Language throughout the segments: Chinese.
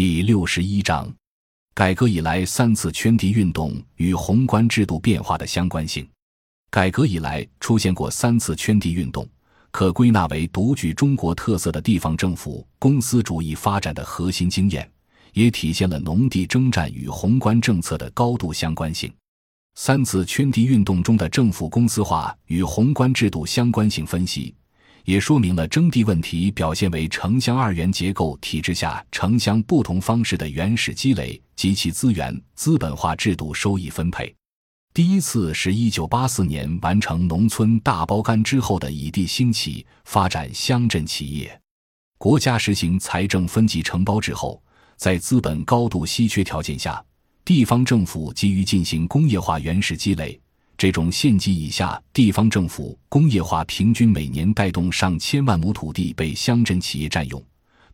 第61章，改革以来三次圈地运动与宏观制度变化的相关性。改革以来出现过三次圈地运动，可归纳为独具中国特色的地方政府公司主义发展的核心经验，也体现了农地征战与宏观政策的高度相关性。三次圈地运动中的政府公司化与宏观制度相关性分析，也说明了征地问题表现为城乡二元结构体制下城乡不同方式的原始积累及其资源资本化制度收益分配。第一次是1984年完成农村大包干之后的以地兴起，发展乡镇企业。国家实行财政分级承包制后，在资本高度稀缺条件下，地方政府急于进行工业化原始积累。这种县级以下地方政府工业化平均每年带动上千万亩土地被乡镇企业占用，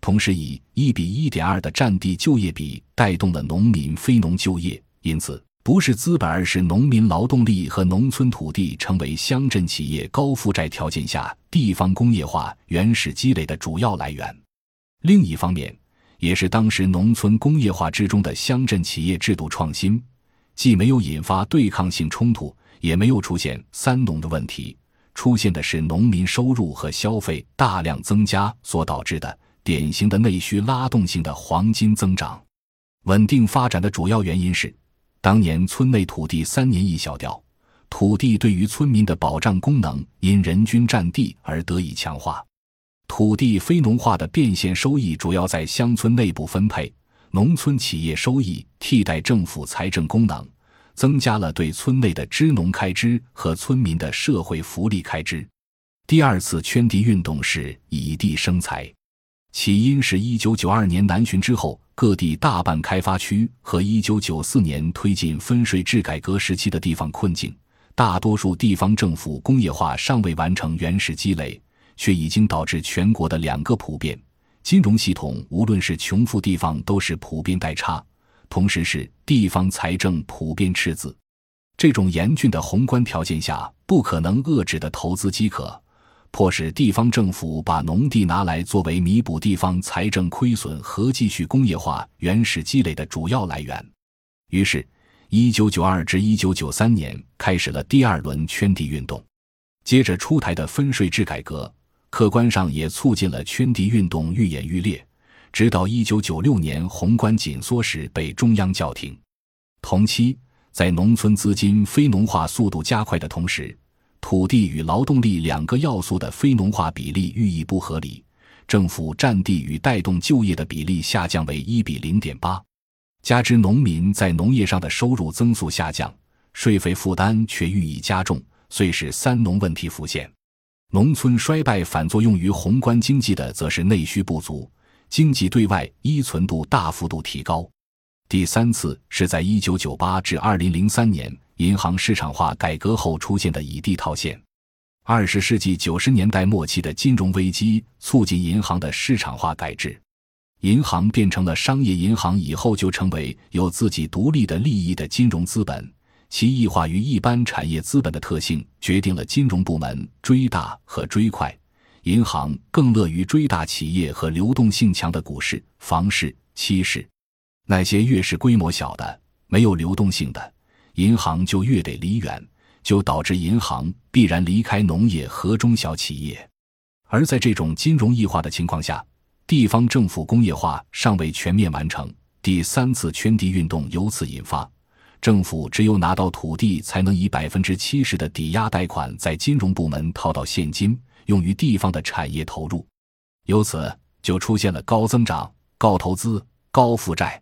同时以1:1.2的占地就业比带动了农民非农就业，因此不是资本而是农民劳动力和农村土地成为乡镇企业高负债条件下地方工业化原始积累的主要来源。另一方面，也是当时农村工业化之中的乡镇企业制度创新，既没有引发对抗性冲突，也没有出现三农的问题，出现的是农民收入和消费大量增加所导致的典型的内需拉动性的黄金增长。稳定发展的主要原因是，当年村内土地3年一小调，土地对于村民的保障功能因人均占地而得以强化。土地非农化的变现收益主要在乡村内部分配，农村企业收益替代政府财政功能，增加了对村内的支农开支和村民的社会福利开支。第二次圈地运动是以地生财，起因是1992年南巡之后各地大半开发区和1994年推进分税制改革时期的地方困境，大多数地方政府工业化尚未完成原始积累，却已经导致全国的2个普遍金融系统，无论是穷富地方都是普遍代差，同时是地方财政普遍赤字。这种严峻的宏观条件下不可能遏制的投资饥渴，迫使地方政府把农地拿来作为弥补地方财政亏损和继续工业化原始积累的主要来源。于是1992至1993年开始了第二轮圈地运动，接着出台的分税制改革客观上也促进了圈地运动愈演愈烈，直到1996年宏观紧缩时被中央叫停。同期，在农村资金非农化速度加快的同时，土地与劳动力2个要素的非农化比例愈益不合理，政府占地与带动就业的比例下降为1:0.8， 加之农民在农业上的收入增速下降，税费负担却愈益加重，遂使三农问题浮现。农村衰败反作用于宏观经济的则是内需不足，经济对外依存度大幅度提高。第三次是在1998至2003年银行市场化改革后出现的以地套现。20世纪90年代末期的金融危机促进银行的市场化改制，银行变成了商业银行以后就成为有自己独立的利益的金融资本，其异化于一般产业资本的特性决定了金融部门追大和追快，银行更乐于追大企业和流动性强的股市、房市、期市。那些越是规模小的、没有流动性的，银行就越得离远，就导致银行必然离开农业和中小企业。而在这种金融异化的情况下，地方政府工业化尚未全面完成，第三次圈地运动由此引发。政府只有拿到土地才能以 70% 的抵押贷款在金融部门套到现金，用于地方的产业投入。由此就出现了高增长、高投资、高负债。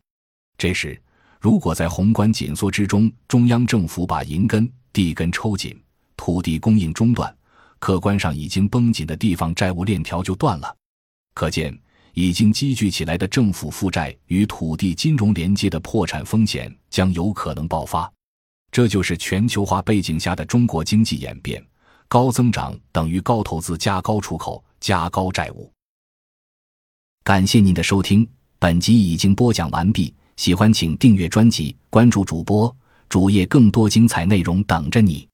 这时如果在宏观紧缩之中中央政府把银根、地根抽紧，土地供应中断，客观上已经绷紧的地方债务链条就断了。可见已经积聚起来的政府负债与土地金融连接的破产风险将有可能爆发。这就是全球化背景下的中国经济演变，高增长等于高投资加高出口加高债务。感谢您的收听，本集已经播讲完毕，喜欢请订阅专辑，关注主播，主页更多精彩内容等着你。